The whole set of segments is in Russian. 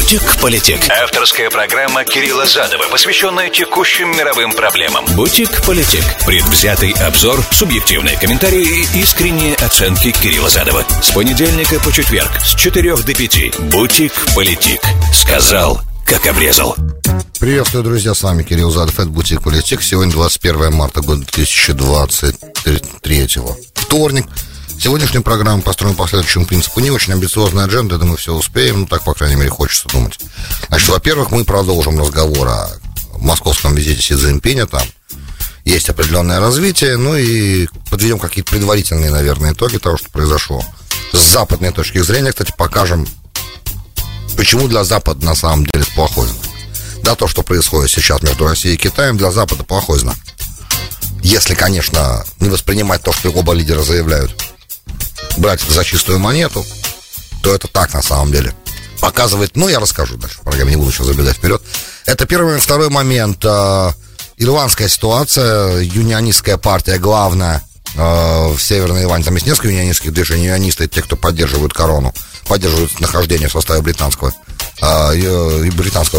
Бутик-политик. Авторская программа Кирилла Задова, посвященная текущим мировым проблемам. Бутик-политик. Предвзятый обзор, субъективные комментарии и искренние оценки Кирилла Задова. С понедельника по четверг с 4 до 5. Бутик-политик. Сказал, как обрезал. Приветствую, друзья, с вами Кирилл Задов, это Бутик-политик. Сегодня 21 марта года 2023. Вторник. Сегодняшнюю программу построим по следующему принципу. Не очень амбициозная адженда, да мы все успеем, ну так, по крайней мере, хочется думать. Значит, во-первых, мы продолжим разговор о московском визите Си Цзиньпиня, там есть определенное развитие, ну и подведем какие-то предварительные, наверное, итоги того, что произошло. С западной точки зрения, кстати, покажем, почему для Запада на самом деле это плохой знак. Да, то, что происходит сейчас между Россией и Китаем, для Запада плохой знак. Если, конечно, не воспринимать то, что оба лидера заявляют, брать это за чистую монету, то это так на самом деле показывает. Ну, я расскажу дальше, я не буду сейчас забегать вперед. Это первый. Второй момент. Ирландская ситуация. Юнионистская партия главная в Северной Ирландии. Там есть несколько юнионистских движений. Юнионисты — это те, кто поддерживают корону, поддерживают нахождение в составе британского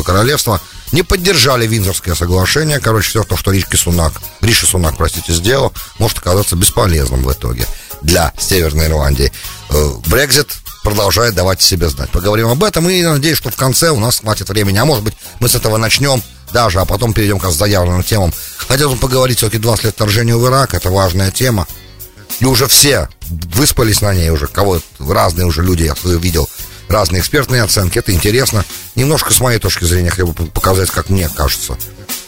королевства. Не поддержали Виндзорское соглашение. Короче, все то, что Риши Сунак сделал, может оказаться бесполезным в итоге для Северной Ирландии. Брексит продолжает давать о себе знать. Поговорим об этом и надеюсь, что в конце у нас хватит времени. А может быть, мы с этого начнем даже, а потом перейдем к заявленным темам. Хотел бы поговорить все-таки 20 лет вторжения в Ирак. Это важная тема. И уже все выспались на ней уже. Кого разные уже люди, я видел, разные экспертные оценки. Это интересно. Немножко с моей точки зрения хотел бы показать, как мне кажется,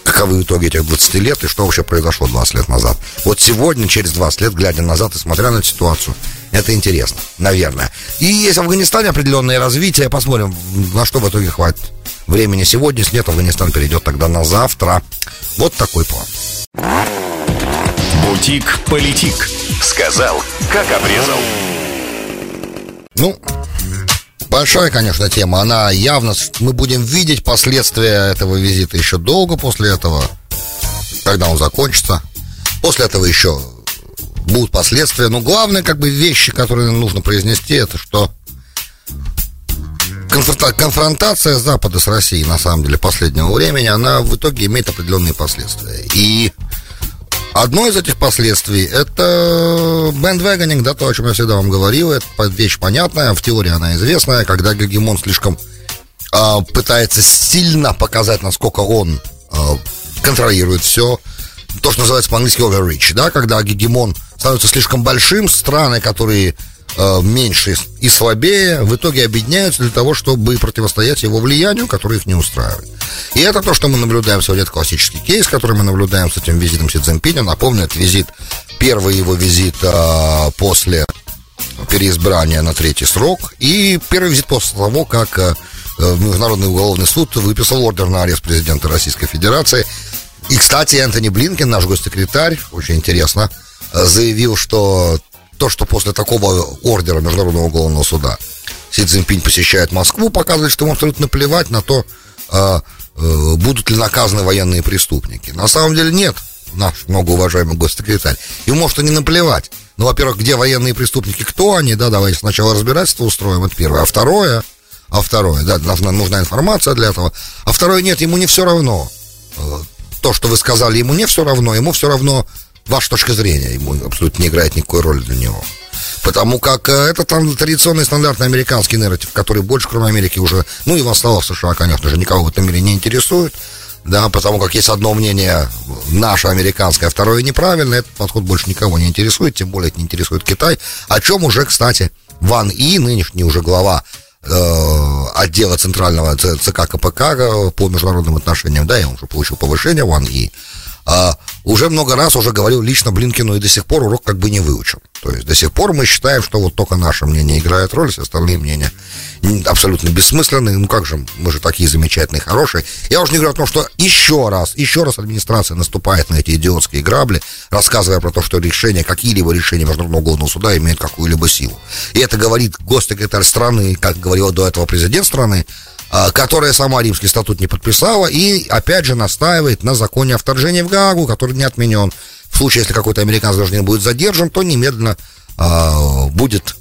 каковы итоги этих 20 лет и что вообще произошло 20 лет назад. Вот сегодня, через 20 лет, глядя назад и смотря на эту ситуацию, это интересно, наверное. И есть в Афганистане определенное развитие. Посмотрим, на что в итоге хватит времени сегодня. Если нет, Афганистан перейдет тогда на завтра. Вот такой план. Бутик-политик. Сказал, как обрезал. Ну, большая, конечно, тема. Она явно... Мы будем видеть последствия этого визита еще долго после этого, когда он закончится. После этого еще будут последствия. Но главное, вещи, которые нужно произнести, это что конфронтация Запада с Россией, на самом деле, последнего времени, она в итоге имеет определенные последствия. И одно из этих последствий — это бэндвэгонинг, да, то, о чем я всегда вам говорил. Это вещь понятная, в теории она известная. Когда гегемон слишком пытается сильно показать, насколько он контролирует все, то, что называется по-английски overreach, да, когда гегемон становится слишком большим, страны, которые меньше и слабее, в итоге объединяются для того, чтобы противостоять его влиянию, которое их не устраивает. И это то, что мы наблюдаем сегодня. Это классический кейс, который мы наблюдаем с этим визитом Си Цзиньпиня. Напомню, это визит, первый его визит после переизбрания на третий срок. И первый визит после того, как Международный уголовный суд выписал ордер на арест президента Российской Федерации. И, кстати, Энтони Блинкен, наш госсекретарь, очень интересно, заявил, что то, что после такого ордера Международного уголовного суда Си Цзиньпинь посещает Москву, показывает, что ему абсолютно наплевать на то, будут ли наказаны военные преступники. На самом деле нет, наш многоуважаемый госсекретарь. Ему может и не наплевать. Ну, во-первых, где военные преступники, кто они, да, давайте сначала разбирательство устроим, это первое. А второе, да, нужна информация для этого. А второе, нет, ему не все равно. То, что вы сказали, ему не все равно, ему все равно ваша точка зрения, ему абсолютно не играет никакой роли для него. Потому как это там традиционный стандартный американский нарратив, который больше, кроме Америки, уже, ну и вассалов США, конечно же, никого в этом мире не интересует, да, потому как есть одно мнение наше, американское, а второе неправильное, этот подход больше никого не интересует, тем более это не интересует Китай, о чем уже, кстати, Ван И, нынешний уже глава отдела центрального ЦК КПК по международным отношениям, да, и он уже получил повышение, Ван И, уже много раз уже говорил лично Блинкину, и до сих пор урок не выучен. То есть до сих пор мы считаем, что вот только наше мнение играет роль, все остальные мнения абсолютно бессмысленные. Ну как же, мы же такие замечательные, хорошие. Я уже не говорю о том, что еще раз администрация наступает на эти идиотские грабли, рассказывая про то, что какие-либо решения Международного уголовного суда имеют какую-либо силу. И это говорит госсекретарь страны, как говорил до этого президент страны, которая сама Римский статут не подписала, и, опять же, настаивает на законе о вторжении в Гаагу, который не отменен. В случае, если какой-то американский гражданин будет задержан, то немедленно будет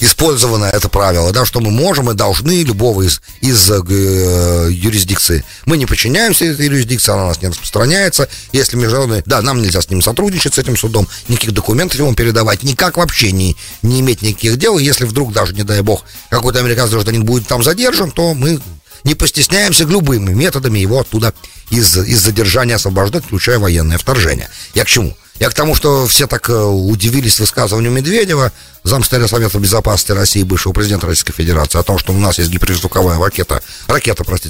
использовано это правило, да, что мы можем и должны любого из юрисдикции. Мы не подчиняемся этой юрисдикции, она у нас не распространяется. Если международный, да, нам нельзя с ним сотрудничать, с этим судом, никаких документов ему передавать, никак вообще не иметь никаких дел. И если вдруг даже, не дай бог, какой-то американский гражданин будет там задержан, то мы не постесняемся любыми методами его оттуда из задержания освобождать, включая военное вторжение. Я к чему? Я к тому, что все так удивились высказыванию Медведева, замсекретаря Совета Безопасности России, бывшего президента Российской Федерации, о том, что у нас есть гиперзвуковая ракета,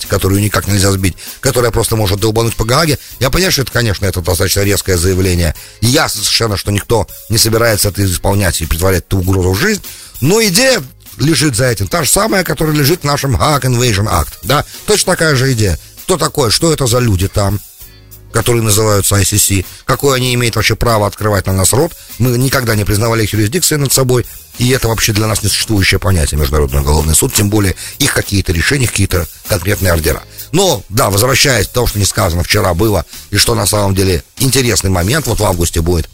которую никак нельзя сбить, которая просто может долбануть по Гааге. Я понимаю, что это, конечно, это достаточно резкое заявление. И ясно совершенно, что никто не собирается это исполнять и притворять эту угрозу в жизнь. Но идея лежит за этим. Та же самая, которая лежит в нашем Hague Invasion Act. Да? Точно такая же идея. Кто такое? Что это за люди там, которые называются ICC, какое они имеют вообще право открывать на нас рот? Мы никогда не признавали их юрисдикции над собой, и это вообще для нас несуществующее понятие, Международный уголовный суд, тем более их какие-то решения, какие-то конкретные ордера. Но, да, возвращаясь к тому, что не сказано вчера было, и что на самом деле интересный момент, вот в августе будет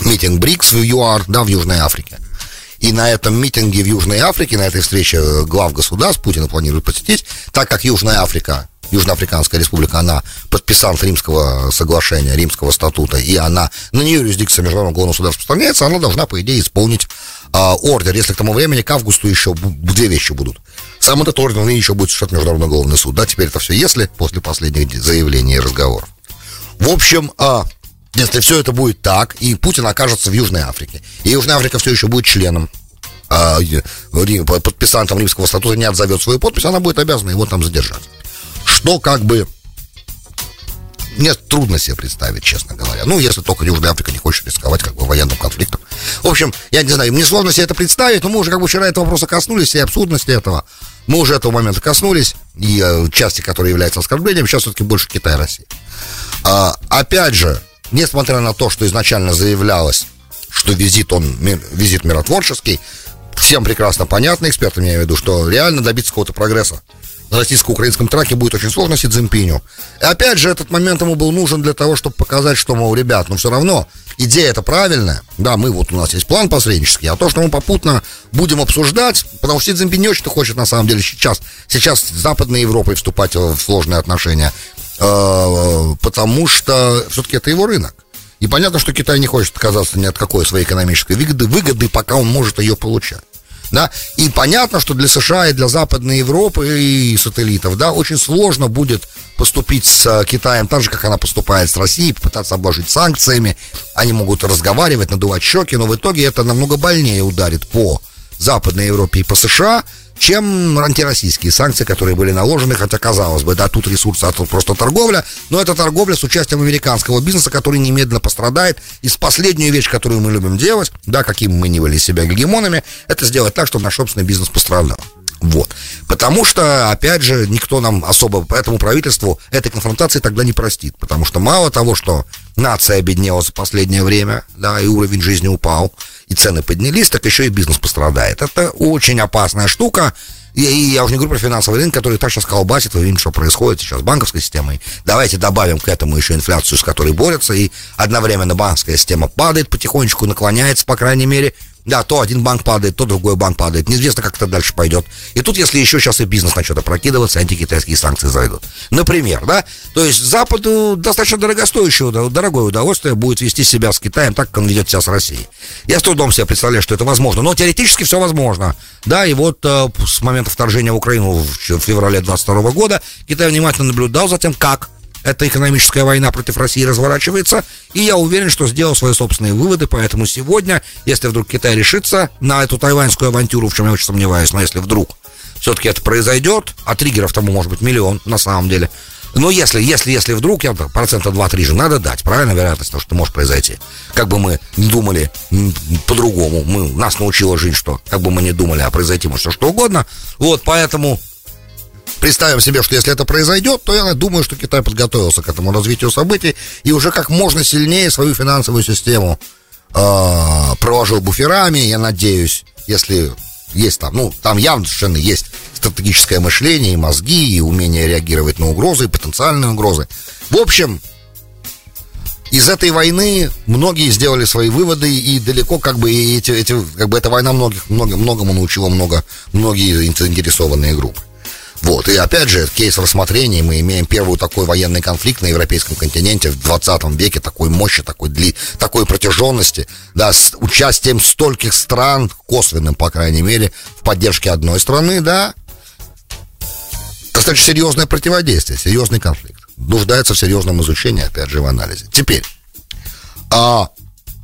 митинг БРИКС в ЮАР, да, в Южной Африке. И на этом митинге в Южной Африке, на этой встрече глав государств, Путина планируют посетить, так как Южная Африка, Южноафриканская республика, она подписант Римского соглашения, Римского статута, и она, на нее юрисдикция Международного уголовного суда распространяется, она должна, по идее, исполнить ордер, если к тому времени, к августу еще две вещи будут. Сам этот ордер, на ней еще будет совершать Международный уголовный суд, да, теперь это все если, после последних заявлений и разговоров. В общем, если все это будет так, и Путин окажется в Южной Африке, и Южная Африка все еще будет членом, подписантом Римского статута, не отзовет свою подпись, она будет обязана его там задержать. Что как бы мне трудно себе представить, честно говоря. Ну, если только Южная Африка не хочет рисковать как бы военным конфликтом. В общем, я не знаю, мне сложно себе это представить, но мы уже как бы вчера этого вопроса коснулись, и абсурдности этого. Мы уже этого момента коснулись, и части, которая является оскорблением, сейчас все-таки больше Китай и Россия. Опять же, несмотря на то, что изначально заявлялось, что визит миротворческий, всем прекрасно понятно, экспертам я имею в виду, что реально добиться какого-то прогресса на российско-украинском траке будет очень сложно Си Цзиньпиню. И опять же, этот момент ему был нужен для того, чтобы показать, что, мол, ребят, ну все равно, идея эта правильная. Да, мы вот, у нас есть план посреднический, а то, что мы попутно будем обсуждать, потому что Си Цзиньпин не очень-то хочет, на самом деле, сейчас с Западной Европой вступать в сложные отношения, потому что все-таки это его рынок. И понятно, что Китай не хочет отказаться ни от какой своей экономической выгоды, пока он может ее получать. Да? И понятно, что для США и для Западной Европы и сателлитов, да, очень сложно будет поступить с Китаем так же, как она поступает с Россией, попытаться обложить санкциями. Они могут разговаривать, надувать щеки, но в итоге это намного больнее ударит по Западной Европе и по США, чем антироссийские санкции, которые были наложены, хотя, казалось бы, да, тут ресурсы, а тут просто торговля, но это торговля с участием американского бизнеса, который немедленно пострадает, и последнюю вещь, которую мы любим делать, да, каким мы ни были себя гегемонами, это сделать так, чтобы наш собственный бизнес пострадал. Вот. Потому что, опять же, никто нам особо, этому правительству, этой конфронтации тогда не простит. Потому что мало того, что нация обеднела за последнее время, да, и уровень жизни упал, и цены поднялись, так еще и бизнес пострадает. Это очень опасная штука. И я уже не говорю про финансовый рынок, который так сейчас колбасит, вы видите, что происходит сейчас с банковской системой. Давайте добавим к этому еще инфляцию, с которой борются, и одновременно банковская система падает потихонечку, наклоняется, по крайней мере. Да, то один банк падает, то другой банк падает. Неизвестно, как это дальше пойдет. И тут, если еще сейчас и бизнес начнет опрокидываться, антикитайские санкции зайдут. Например, да? То есть Западу достаточно дорогое удовольствие будет вести себя с Китаем так, как он ведет себя с Россией. Я с трудом себе представляю, что это возможно. Но теоретически все возможно. Да, и вот с момента вторжения в Украину в феврале 2022 года Китай внимательно наблюдал за тем, как эта экономическая война против России разворачивается, и я уверен, что сделал свои собственные выводы, поэтому сегодня, если вдруг Китай решится на эту тайваньскую авантюру, в чем я очень сомневаюсь, но если вдруг все-таки это произойдет, а триггеров тому может быть миллион на самом деле, но если вдруг, я 2-3% же надо дать, правильно, вероятность того, что может произойти, как бы мы не думали по-другому, нас научила жизнь, что как бы мы не думали, а произойти может все что угодно, вот, поэтому представим себе, что если это произойдет, то я думаю, что Китай подготовился к этому развитию событий и уже как можно сильнее свою финансовую систему проложил буферами, я надеюсь, если есть там, там явно совершенно есть стратегическое мышление и мозги, и умение реагировать на угрозы, и потенциальные угрозы. В общем, Из этой войны многие сделали свои выводы, и далеко как бы эта война многому научила многие заинтересованные группы. Вот, и опять же, кейс рассмотрения, мы имеем первый такой военный конфликт на европейском континенте в 20 веке, такой мощи, такой протяженности, да, с участием стольких стран, косвенным, по крайней мере, в поддержке одной страны, да, достаточно серьезное противодействие, серьезный конфликт, нуждается в серьезном изучении, опять же, в анализе. Теперь,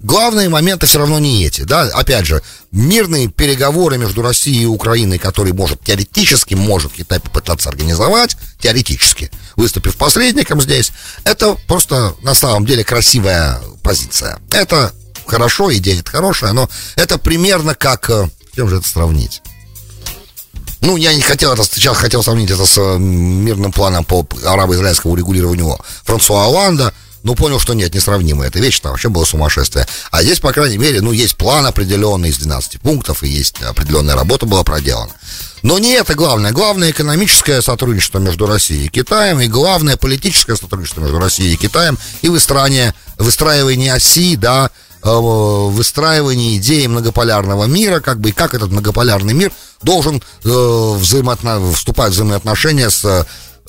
главные моменты все равно не эти, да, опять же, мирные переговоры между Россией и Украиной, которые теоретически может Китай попытаться организовать, теоретически, выступив посредником здесь, это просто на самом деле красивая позиция. Это хорошо, идея это хорошая, но это примерно как, с чем же это сравнить? Ну, я не хотел это, сейчас хотел сравнить это с мирным планом по арабо-израильскому урегулированию Франсуа Олланда, но понял, что нет, несравнимо. Эта вещь там вообще было сумасшествие. А здесь, по крайней мере, есть план определенный из 12 пунктов, и есть определенная работа была проделана. Но не это главное. Главное экономическое сотрудничество между Россией и Китаем, и главное политическое сотрудничество между Россией и Китаем, и выстраивание оси, да, выстраивание идеи многополярного мира, как бы, и как этот многополярный мир должен вступать в взаимоотношения с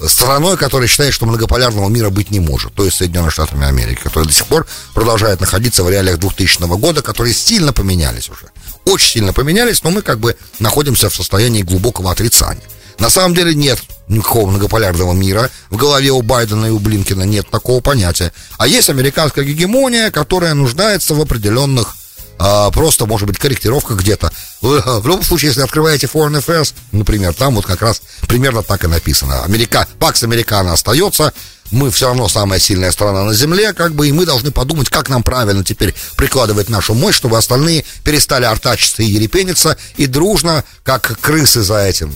страной, которая считает, что многополярного мира быть не может, то есть Соединенными Штатами Америки, которые до сих пор продолжают находиться в реалиях 2000 года, которые сильно поменялись уже, очень сильно поменялись, но мы как бы находимся в состоянии глубокого отрицания. На самом деле нет никакого многополярного мира, в голове у Байдена и у Блинкена нет такого понятия, а есть американская гегемония, которая нуждается в определенных просто, может быть, корректировка где-то. В любом случае, если открываете Foreign Affairs, например, там вот как раз примерно так и написано. Пакс Американо остается, мы все равно самая сильная страна на земле, как бы, и мы должны подумать, как нам правильно теперь прикладывать нашу мощь, чтобы остальные перестали артачиться и ерепениться, и дружно, как крысы за этим,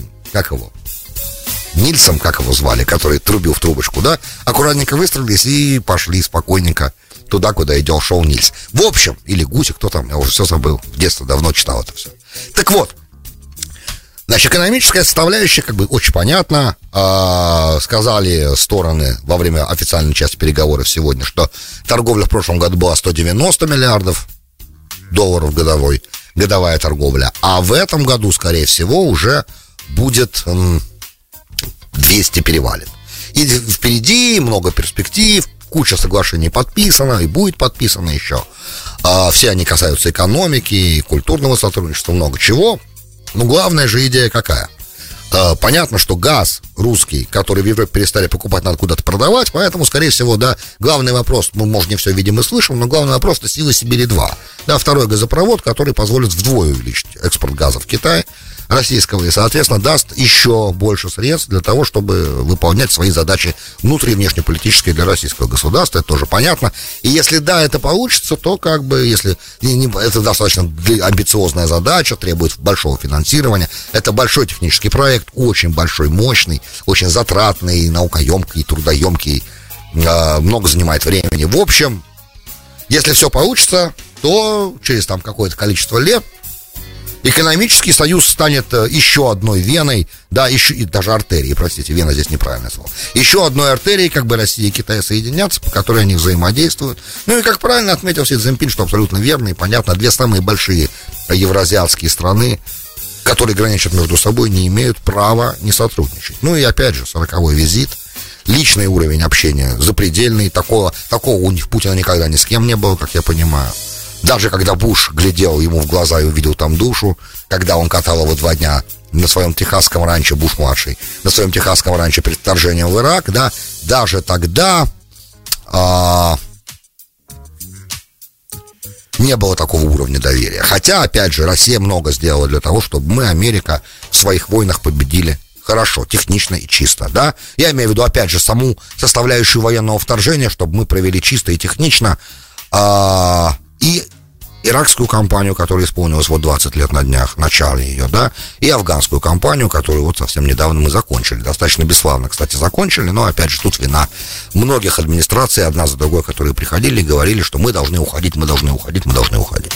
Нильсом, как его звали, который трубил в трубочку, да, аккуратненько выстрелились и пошли спокойненько туда, куда идёт шел Нильс. В общем, или Гуси, кто там, я уже все забыл, в детстве давно читал это все. Так вот, значит, экономическая составляющая, как бы, очень понятно, сказали стороны во время официальной части переговоров сегодня, что торговля в прошлом году была 190 миллиардов долларов годовая торговля, а в этом году, скорее всего, уже будет 200 перевалит. И впереди много перспектив, куча соглашений подписано и будет подписано еще. Все они касаются экономики и культурного сотрудничества, много чего. Но главная же идея какая? Понятно, что газ русский, который в Европе перестали покупать, надо куда-то продавать, поэтому, скорее всего, да, главный вопрос, мы, может, не все видим и слышим, но главный вопрос — это Силы Сибири-2. Да, второй газопровод, который позволит вдвое увеличить экспорт газа в Китай российского и, соответственно, даст еще больше средств для того, чтобы выполнять свои задачи внутри- и внешнеполитические для российского государства, это тоже понятно. И если, да, это получится, то, как бы, если это достаточно амбициозная задача, требует большого финансирования, это большой технический проект, очень большой, мощный, очень затратный, наукоемкий, трудоемкий, много занимает времени. В общем, если все получится, то через там какое-то количество лет экономический союз станет еще одной веной, да, еще и даже артерией, простите, вена здесь неправильное слово, еще одной артерией, как бы, Россия и Китай соединятся, по которой они взаимодействуют. Ну и, как правильно отметил Си Цзиньпин, что абсолютно верно и понятно, две самые большие евразиатские страны, которые граничат между собой, не имеют права не сотрудничать. Ну и, опять же, 40-й визит, личный уровень общения запредельный, такого у них Путина никогда ни с кем не было, как я понимаю. Даже когда Буш глядел ему в глаза и увидел там душу, когда он катал его 2 дня на своем техасском ранчо, Буш-младший, на своем техасском ранчо перед вторжением в Ирак, да, даже тогда не было такого уровня доверия. Хотя, опять же, Россия много сделала для того, чтобы мы, Америка, в своих войнах победили хорошо, технично и чисто, да. Я имею в виду, опять же, саму составляющую военного вторжения, чтобы мы провели чисто и технично, и иракскую кампанию, которая исполнилась вот 20 лет на днях, начало ее, да, и афганскую кампанию, которую вот совсем недавно мы закончили. Достаточно бесславно, кстати, закончили, но, опять же, тут вина многих администраций, одна за другой, которые приходили и говорили, что мы должны уходить, мы должны уходить, мы должны уходить.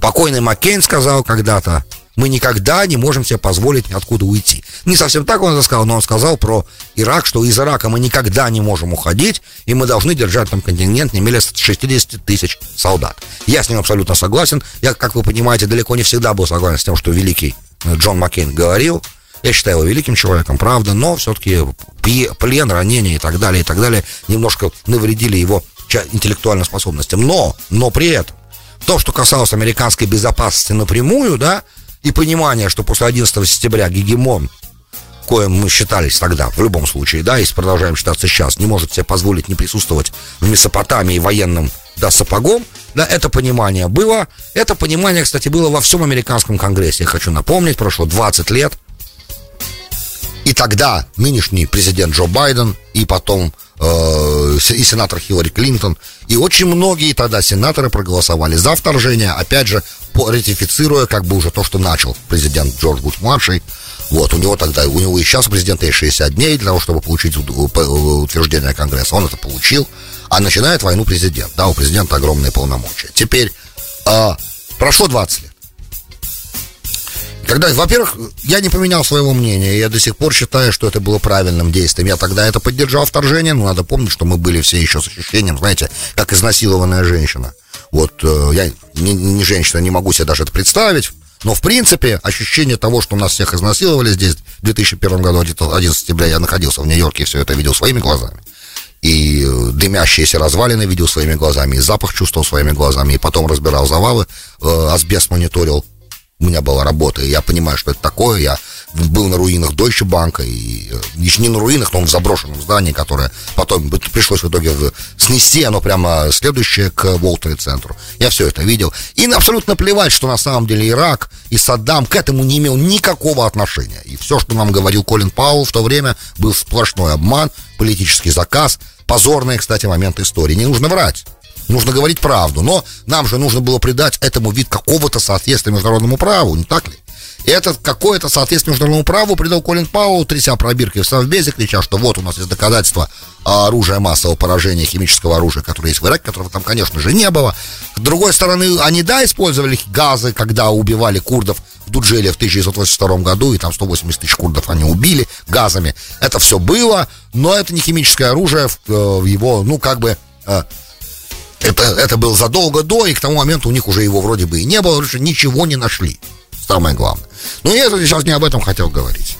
Покойный Маккейн сказал когда-то, мы никогда не можем себе позволить ниоткуда уйти. Не совсем так он это сказал, но он сказал про Ирак, что из Ирака мы никогда не можем уходить, и мы должны держать там контингент не менее 60 тысяч солдат. Я с ним абсолютно согласен. Я, как вы понимаете, далеко не всегда был согласен с тем, что великий Джон Маккейн говорил. Я считаю его великим человеком, правда, но все-таки плен, ранения и так далее немножко навредили его интеллектуальным способностям. Но при этом, то, что касалось американской безопасности напрямую, да, и понимание, что после 11 сентября гегемон, коим мы считались тогда, в любом случае, да, и продолжаем считаться сейчас, не может себе позволить не присутствовать в Месопотамии военным, да, сапогом, да, это понимание было. Это понимание, кстати, было во всем американском конгрессе. Я хочу напомнить, прошло 20 лет, и тогда нынешний президент Джо Байден, и потом и сенатор Хилари Клинтон, и очень многие тогда сенаторы проголосовали за вторжение, опять же, ратифицируя как бы уже то, что начал президент Джордж Буш-младший. Вот, у него и сейчас у президента есть 60 дней для того, чтобы получить утверждение Конгресса. Он это получил, а начинает войну президент. Да, у президента огромные полномочия. Теперь, прошло 20 лет. Когда, во-первых, я не поменял своего мнения, я до сих пор считаю, что это было правильным действием. Я тогда это поддержал вторжение, но надо помнить, что мы были все еще с ощущением, знаете, как изнасилованная женщина. Вот, я не женщина, не могу себе даже это представить, но, в принципе, ощущение того, что нас всех изнасиловали здесь в 2001 году, 11 сентября, я находился в Нью-Йорке и все это видел своими глазами. И дымящиеся развалины видел своими глазами, и запах чувствовал своими глазами, и потом разбирал завалы, асбест мониторил. У меня была работа, и я понимаю, что это такое. Я был на руинах Deutsche Bank, и еще не на руинах, но в заброшенном здании, которое потом пришлось в итоге снести, оно прямо следующее к Уолл-Трейд-центру. Я все это видел. И абсолютно плевать, что на самом деле Ирак и Саддам к этому не имел никакого отношения. И все, что нам говорил Колин Пауэлл в то время, был сплошной обман, политический заказ, позорные, кстати, моменты истории. Не нужно врать. Нужно говорить правду, но нам же нужно было придать этому вид какого-то соответствия международному праву, не так ли? И это какое-то соответствие международному праву придал Колин Пауэлл, тряся пробиркой в Совбезе, крича, что вот у нас есть доказательства оружия массового поражения, химического оружия, которое есть в Ираке, которого там, конечно же, не было. С другой стороны, они, да, использовали газы, когда убивали курдов в Дуджиле в 1982 году, и там 180 тысяч курдов они убили газами. Это все было, но это не химическое оружие, его, ну, как бы... Это было задолго до, и к тому моменту у них уже его вроде бы и не было, ничего не нашли, самое главное. Но я сейчас не об этом хотел говорить.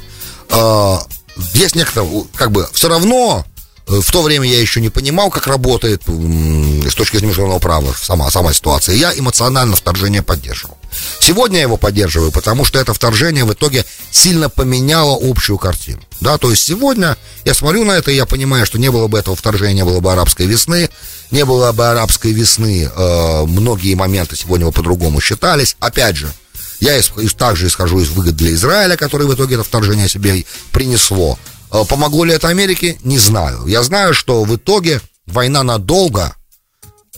Есть некоторые, как бы, все равно, в то время я еще не понимал, как работает с точки зрения международного права сама ситуация. Я эмоционально вторжение поддерживал. Сегодня я его поддерживаю, потому что это вторжение в итоге сильно поменяло общую картину. Да, то есть сегодня я смотрю на это, и я понимаю, что не было бы этого вторжения, не было бы арабской весны, многие моменты сегодня бы по-другому считались. Опять же, я также исхожу из выгод для Израиля, который в итоге это вторжение себе принесло. Помогло ли это Америке? Не знаю. Я знаю, что в итоге война надолго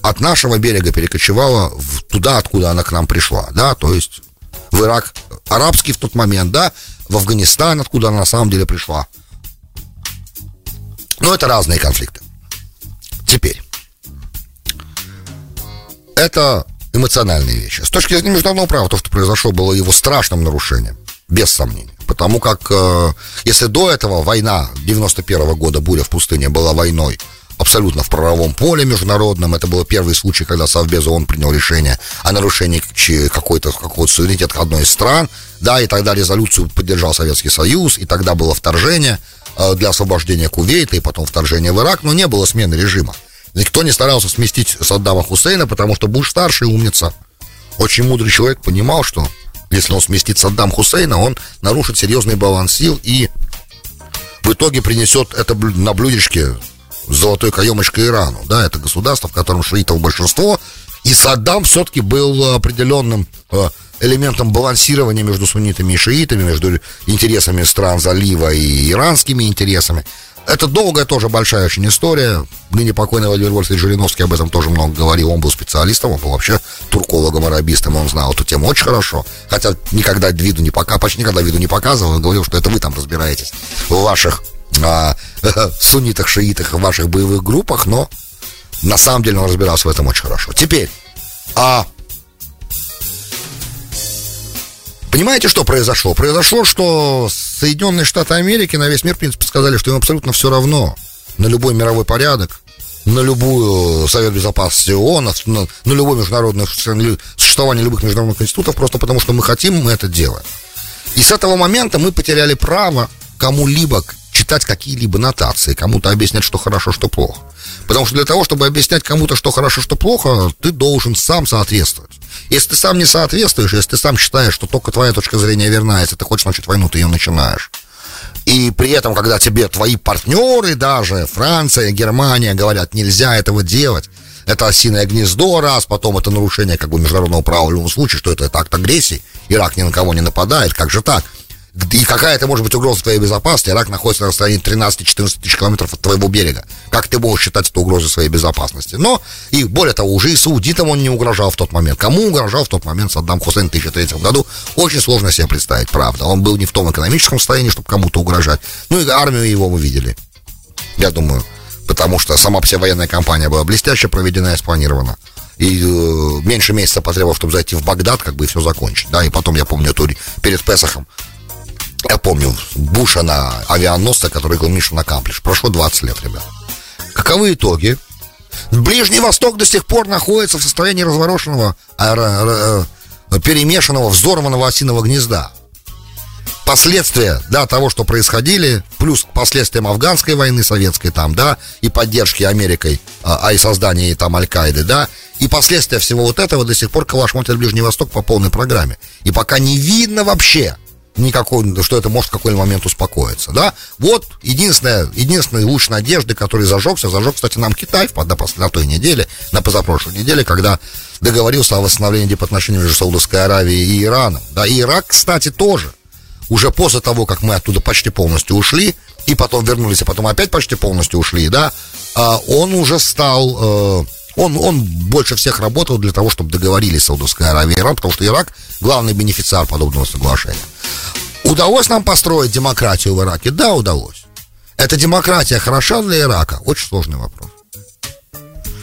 от нашего берега перекочевала туда, откуда она к нам пришла, да, то есть в Ирак арабский в тот момент, да, в Афганистан, откуда она на самом деле пришла. Но это разные конфликты. Теперь, это эмоциональные вещи. С точки зрения международного права, то, что произошло, было его страшным нарушением, без сомнений. Потому как, если до этого война 91 года, буря в пустыне, была войной абсолютно в правовом поле международном, это был первый случай, когда Совбез ООН принял решение о нарушении какого-то суверенитета одной из стран, да, и тогда резолюцию поддержал Советский Союз, и тогда было вторжение для освобождения Кувейта, и потом вторжение в Ирак, но не было смены режима. Никто не старался сместить Саддама Хусейна, потому что Буш-старший умница, очень мудрый человек, понимал, что если он сместит Саддам Хусейна, он нарушит серьезный баланс сил и в итоге принесет это на блюдечке с золотой каемочкой Ирану. Да, это государство, в котором шиитов большинство. И Саддам все-таки был определенным элементом балансирования между суннитами и шиитами, между интересами стран залива и иранскими интересами. Это долгая тоже большая очень история. Ныне покойный Владимир Жириновский об этом тоже много говорил. Он был специалистом, он был вообще туркологом-арабистом. Он знал эту тему очень хорошо. Хотя никогда виду не показывал, почти никогда виду не показывал. Он говорил, что это вы там разбираетесь в ваших суннитах, шиитах, в ваших боевых группах. Но на самом деле он разбирался в этом очень хорошо. Теперь, Понимаете, что произошло? Произошло, что Соединенные Штаты Америки на весь мир, в принципе, сказали, что им абсолютно все равно на любой мировой порядок, на любую Совет Безопасности ООН, на любое международное существование любых международных институтов, просто потому что мы хотим, мы это делаем. И с этого момента мы потеряли право кому-либо читать какие-либо нотации, кому-то объяснять, что хорошо, что плохо. Потому что для того, чтобы объяснять кому-то, что хорошо, что плохо, ты должен сам соответствовать. Если ты сам не соответствуешь, если ты сам считаешь, что только твоя точка зрения верна, если ты хочешь начать войну, ты ее начинаешь. И при этом, когда тебе твои партнеры, даже Франция, Германия, говорят, нельзя этого делать, это осиное гнездо, раз, потом это нарушение как бы международного права в любом случае, что это акт агрессии, Ирак ни на кого не нападает, как же так? И какая-то, может быть, угроза твоей безопасности. Ирак находится на расстоянии 13-14 тысяч километров от твоего берега. Как ты можешь считать это угрозой своей безопасности? Но, и более того, уже и саудитам он не угрожал в тот момент. Кому угрожал в тот момент Саддам Хусейн в 2003 году? Очень сложно себе представить, правда. Он был не в том экономическом состоянии, чтобы кому-то угрожать. Ну и армию его мы видели, я думаю. Потому что сама вся военная кампания была блестяще проведена и спланирована. И меньше месяца потребовалось, чтобы зайти в Багдад, как бы и все закончить. Да, и потом, я помню, перед Песахом, я помню Буша на авианосце, который был Мишу на Камплиш. Прошло 20 лет, ребят. Каковы итоги? Ближний Восток до сих пор находится в состоянии разворошенного, перемешанного, взорванного осиного гнезда. Последствия, да, того, что происходили, плюс к последствиям афганской войны, советской там, да, и поддержки Америкой, и создания там Аль-Каиды, да, и последствия всего вот этого до сих пор калашматят Ближний Восток по полной программе. И пока не видно вообще никакой, что это может в какой-то момент успокоиться, да? Вот единственный луч надежды, который зажег, кстати, нам Китай на той неделе, на позапрошлой неделе, когда договорился о восстановлении дипотношений между Саудовской Аравией и Ираном, да, и Ирак, кстати, тоже, уже после того, как мы оттуда почти полностью ушли, и потом вернулись, а потом опять почти полностью ушли, да, он уже стал... Он больше всех работал для того, чтобы договорились Саудовская Аравия и Иран, потому что Ирак главный бенефициар подобного соглашения. Удалось нам построить демократию в Ираке? Да, удалось. Эта демократия хороша для Ирака? Очень сложный вопрос.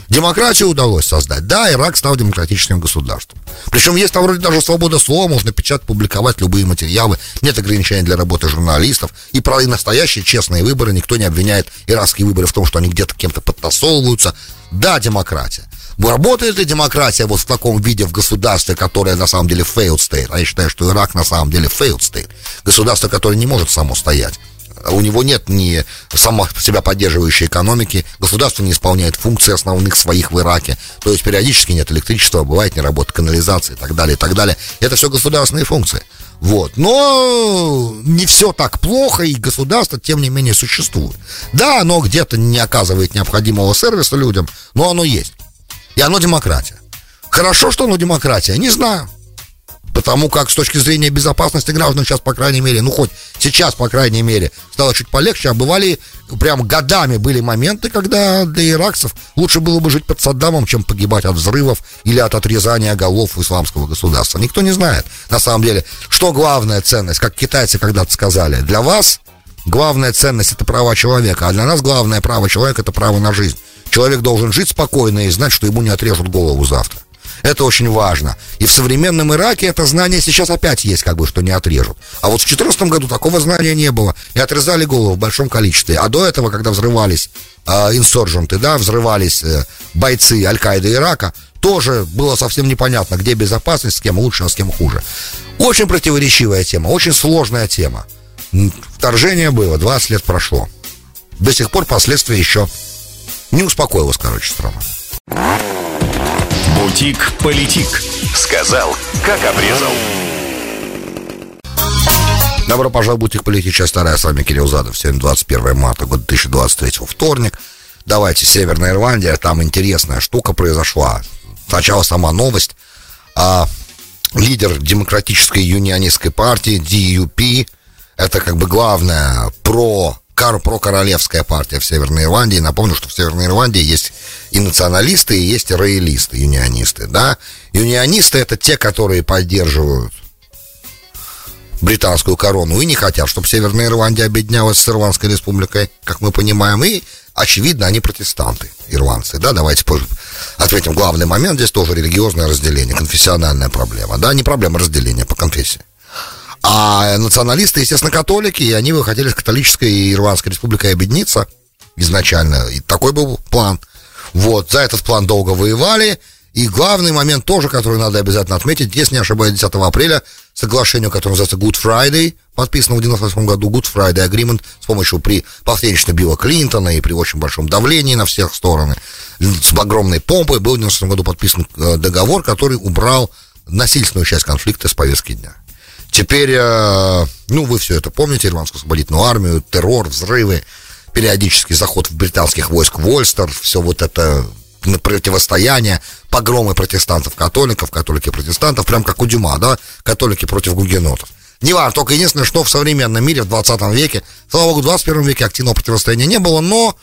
Демократию удалось создать. Да, Ирак стал демократическим государством. Причем есть там вроде даже свобода слова, можно печатать, публиковать любые материалы, нет ограничений для работы журналистов, и про настоящие честные выборы, никто не обвиняет иракские выборы в том, что они где-то кем-то подтасовываются. Да, демократия. Работает ли демократия вот в таком виде в государстве, которое на самом деле failed state? А я считаю, что Ирак на самом деле failed state. Государство, которое не может само стоять. У него нет ни сама себя поддерживающей экономики, государство не исполняет функции основных своих в Ираке, то есть периодически нет электричества, бывает не работает канализация и так далее, и так далее. Это все государственные функции. Вот. Но не все так плохо, и государство, тем не менее, существует. Да, оно где-то не оказывает необходимого сервиса людям, но оно есть. И оно демократия. Хорошо, что оно демократия, не знаю. Потому как с точки зрения безопасности граждан сейчас, по крайней мере, стало чуть полегче, а бывали, прям годами были моменты, когда для иракцев лучше было бы жить под Саддамом, чем погибать от взрывов или от отрезания голов исламского государства. Никто не знает, на самом деле, что главная ценность, как китайцы когда-то сказали, для вас главная ценность — это права человека, а для нас главное право человека — это право на жизнь. Человек должен жить спокойно и знать, что ему не отрежут голову завтра. Это очень важно. И в современном Ираке это знание сейчас опять есть, как бы, что не отрежут. А вот в 2014 году такого знания не было. И отрезали голову в большом количестве. А до этого, когда взрывались инсордженты, да, взрывались бойцы Аль-Каиды Ирака, тоже было совсем непонятно, где безопасность, с кем лучше, а с кем хуже. Очень противоречивая тема, очень сложная тема. Вторжение было, 20 лет прошло. До сих пор последствия еще не успокоилась, короче, страна. Бутик-политик. Сказал, как обрезал. Добро пожаловать в Бутик-политик, часть 2. С вами Кирилл Задов. Сегодня 21 марта, года 2023, вторник. Давайте, Северная Ирландия, там интересная штука произошла. Сначала сама новость. Лидер демократической юнионистской партии, DUP, это как бы главная прокоролевская партия в Северной Ирландии. Напомню, что в Северной Ирландии есть и националисты, и есть и роялисты, юнионисты, да. Юнионисты — это те, которые поддерживают британскую корону и не хотят, чтобы Северная Ирландия объединялась с Ирландской республикой, как мы понимаем, и, очевидно, они протестанты, ирландцы, да. Давайте позже ответим главный момент, здесь тоже религиозное разделение, конфессиональная проблема, да, не проблема разделения по конфессии. А националисты, естественно, католики, и они бы хотели с католической и Ирландской республикой объединиться изначально. И такой был план. Вот, за этот план долго воевали. И главный момент тоже, который надо обязательно отметить, если не ошибаюсь, 10 апреля соглашение, которое называется Good Friday, подписано в 1998 году, Good Friday Agreement, с помощью посредничества Билла Клинтона и при очень большом давлении на всех стороны, с огромной помпой, был в 1998 году подписан договор, который убрал насильственную часть конфликта с повестки дня. Теперь, ну, вы все это помните, Ирландскую освободительную армию, террор, взрывы, периодический заход в британских войск в Ольстер, все вот это... противостояние, погромы протестантов-католиков, католики-протестантов, прям как у Дюма, да, католики против гугенотов. Неважно, только единственное, что в современном мире, в 20 веке, слава богу, в 21 веке активного противостояния не было, но,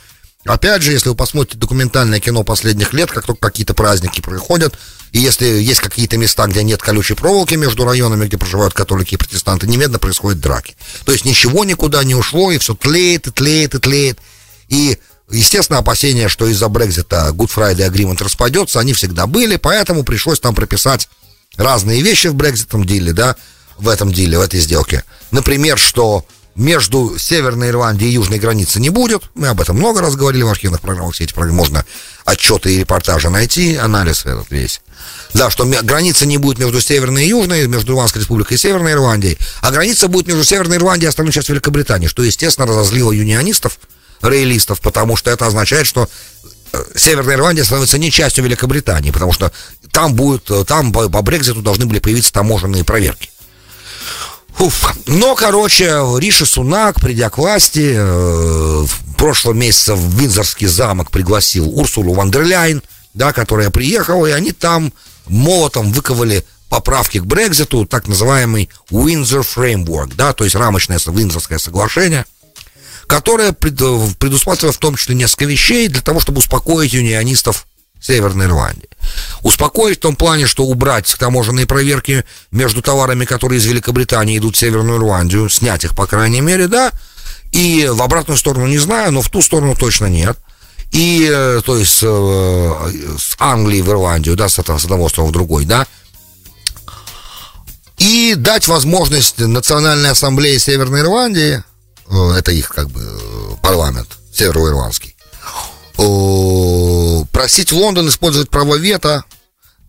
опять же, если вы посмотрите документальное кино последних лет, как только какие-то праздники проходят, и если есть какие-то места, где нет колючей проволоки между районами, где проживают католики и протестанты, немедленно происходят драки. То есть ничего никуда не ушло, и все тлеет, и тлеет, и тлеет, и... Естественно, опасения, что из-за Брексита Good Friday Agreement распадется, они всегда были, поэтому пришлось там прописать разные вещи в Брекситом диле, да, в этом диле, в этой сделке. Например, что между Северной Ирландией и Южной границей не будет, мы об этом много раз говорили в архивных программах, все эти программы можно отчеты и репортажи найти, анализ этот весь. Да, что границы не будет между Северной и Южной, между Ирландской республикой и Северной Ирландией, а граница будет между Северной Ирландией и остальной частью Великобритании, что, естественно, разозлило юнионистов, роялистов, потому что это означает, что Северная Ирландия становится не частью Великобритании, потому что там по Брекситу должны были появиться таможенные проверки. Но, короче, Риши Сунак, придя к власти, в прошлом месяце в Виндзорский замок пригласил Урсулу фон дер Ляйен, да, которая приехала, и они там молотом выковали поправки к Брекситу, так называемый Windsor Framework, да, то есть рамочное Виндзорское соглашение, которая предусматривала в том числе несколько вещей для того, чтобы успокоить юнионистов Северной Ирландии. Успокоить в том плане, что убрать таможенные проверки между товарами, которые из Великобритании идут в Северную Ирландию, снять их, по крайней мере, да, и в обратную сторону не знаю, но в ту сторону точно нет. И, то есть, с Англии в Ирландию, да, с одного острова в другой, да, и дать возможность Национальной ассамблее Северной Ирландии, это их как бы парламент североирландский, просить Лондон использовать право вето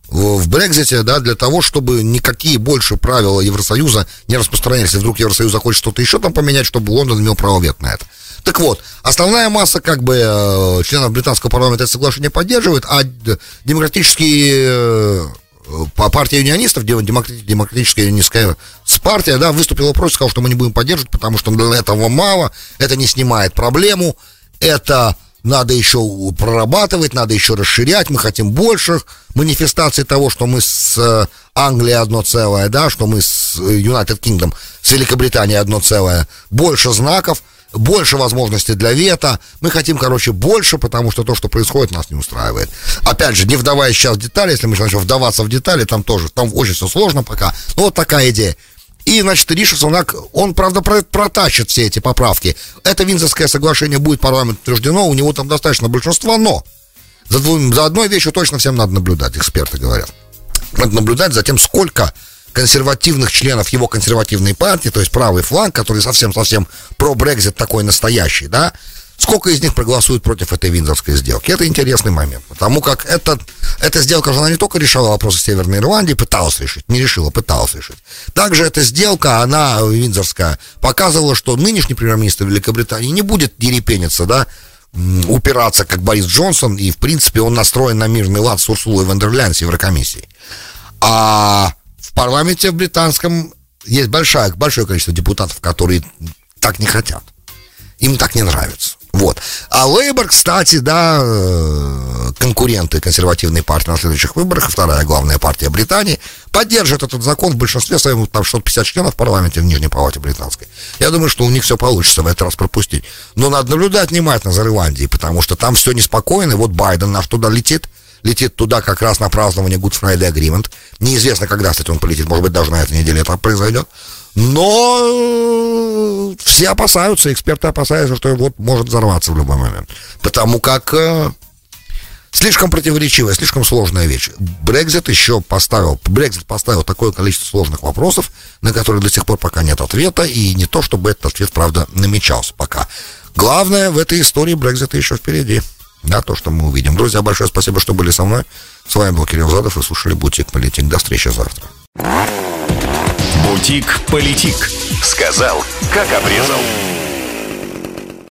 в Брексите, да, для того, чтобы никакие больше правила Евросоюза не распространялись. Если вдруг Евросоюз захочет что-то еще там поменять, чтобы Лондон имел право вето на это. Так вот, основная масса как бы членов британского парламента это соглашение поддерживает, а демократические... партия юнионистов, демократическая юнионистская партия, да, выступила против, сказала, что мы не будем поддерживать, потому что для этого мало, это не снимает проблему, это надо еще прорабатывать, надо еще расширять, мы хотим больших манифестаций того, что мы с Англией одно целое, да, что мы с United Kingdom, с Великобританией одно целое, больше знаков, больше возможностей для вето. Мы хотим, короче, больше, потому что то, что происходит, нас не устраивает. Опять же, не вдаваясь сейчас в детали, если мы начнем вдаваться в детали, там тоже, там очень все сложно пока. Но вот такая идея. И, значит, Риши Сунак, он, правда, протащит все эти поправки. Это Виндзорское соглашение будет парламент утверждено, у него там достаточно большинства, но за одной вещью точно всем надо наблюдать, эксперты говорят. Надо наблюдать за тем, сколько консервативных членов его консервативной партии, то есть правый фланг, который совсем-совсем про-Брексит такой настоящий, да, сколько из них проголосуют против этой Виндзорской сделки. Это интересный момент, потому как эта сделка же, она не только решала вопросы Северной Ирландии, пыталась решить, не решила, пыталась решить. Также эта сделка, она, Виндзорская, показывала, что нынешний премьер-министр Великобритании не будет ерепениться, да, упираться, как Борис Джонсон, и, в принципе, он настроен на мирный лад с Урсулой фон дер Ляйен, с Еврокомиссией. А в парламенте в британском есть большое количество депутатов, которые так не хотят. Им так не нравится. Вот. А Лейбор, кстати, да, конкуренты консервативной партии на следующих выборах, вторая главная партия Британии, поддержит этот закон в большинстве своем, там что-то 50 членов в парламенте в Нижней Палате британской. Я думаю, что у них все получится в этот раз пропустить. Но надо наблюдать внимательно за Ирландией, потому что там все неспокойно, и вот Байден наш туда летит туда как раз на празднование Good Friday Agreement. Неизвестно, когда, кстати, он полетит. Может быть, даже на этой неделе это произойдет. Но все опасаются, эксперты опасаются, что вот может взорваться в любой момент. Потому как Слишком противоречивая, слишком сложная вещь. Брексит поставил такое количество сложных вопросов, на которые до сих пор пока нет ответа, и не то, чтобы этот ответ, правда, намечался пока. Главное в этой истории Брексита еще впереди. Да, то, что мы увидим. Друзья, большое спасибо, что были со мной. С вами был Кирилл Задов, и слушали «Бутик-политик». До встречи завтра. «Бутик-политик». Сказал, как обрезал.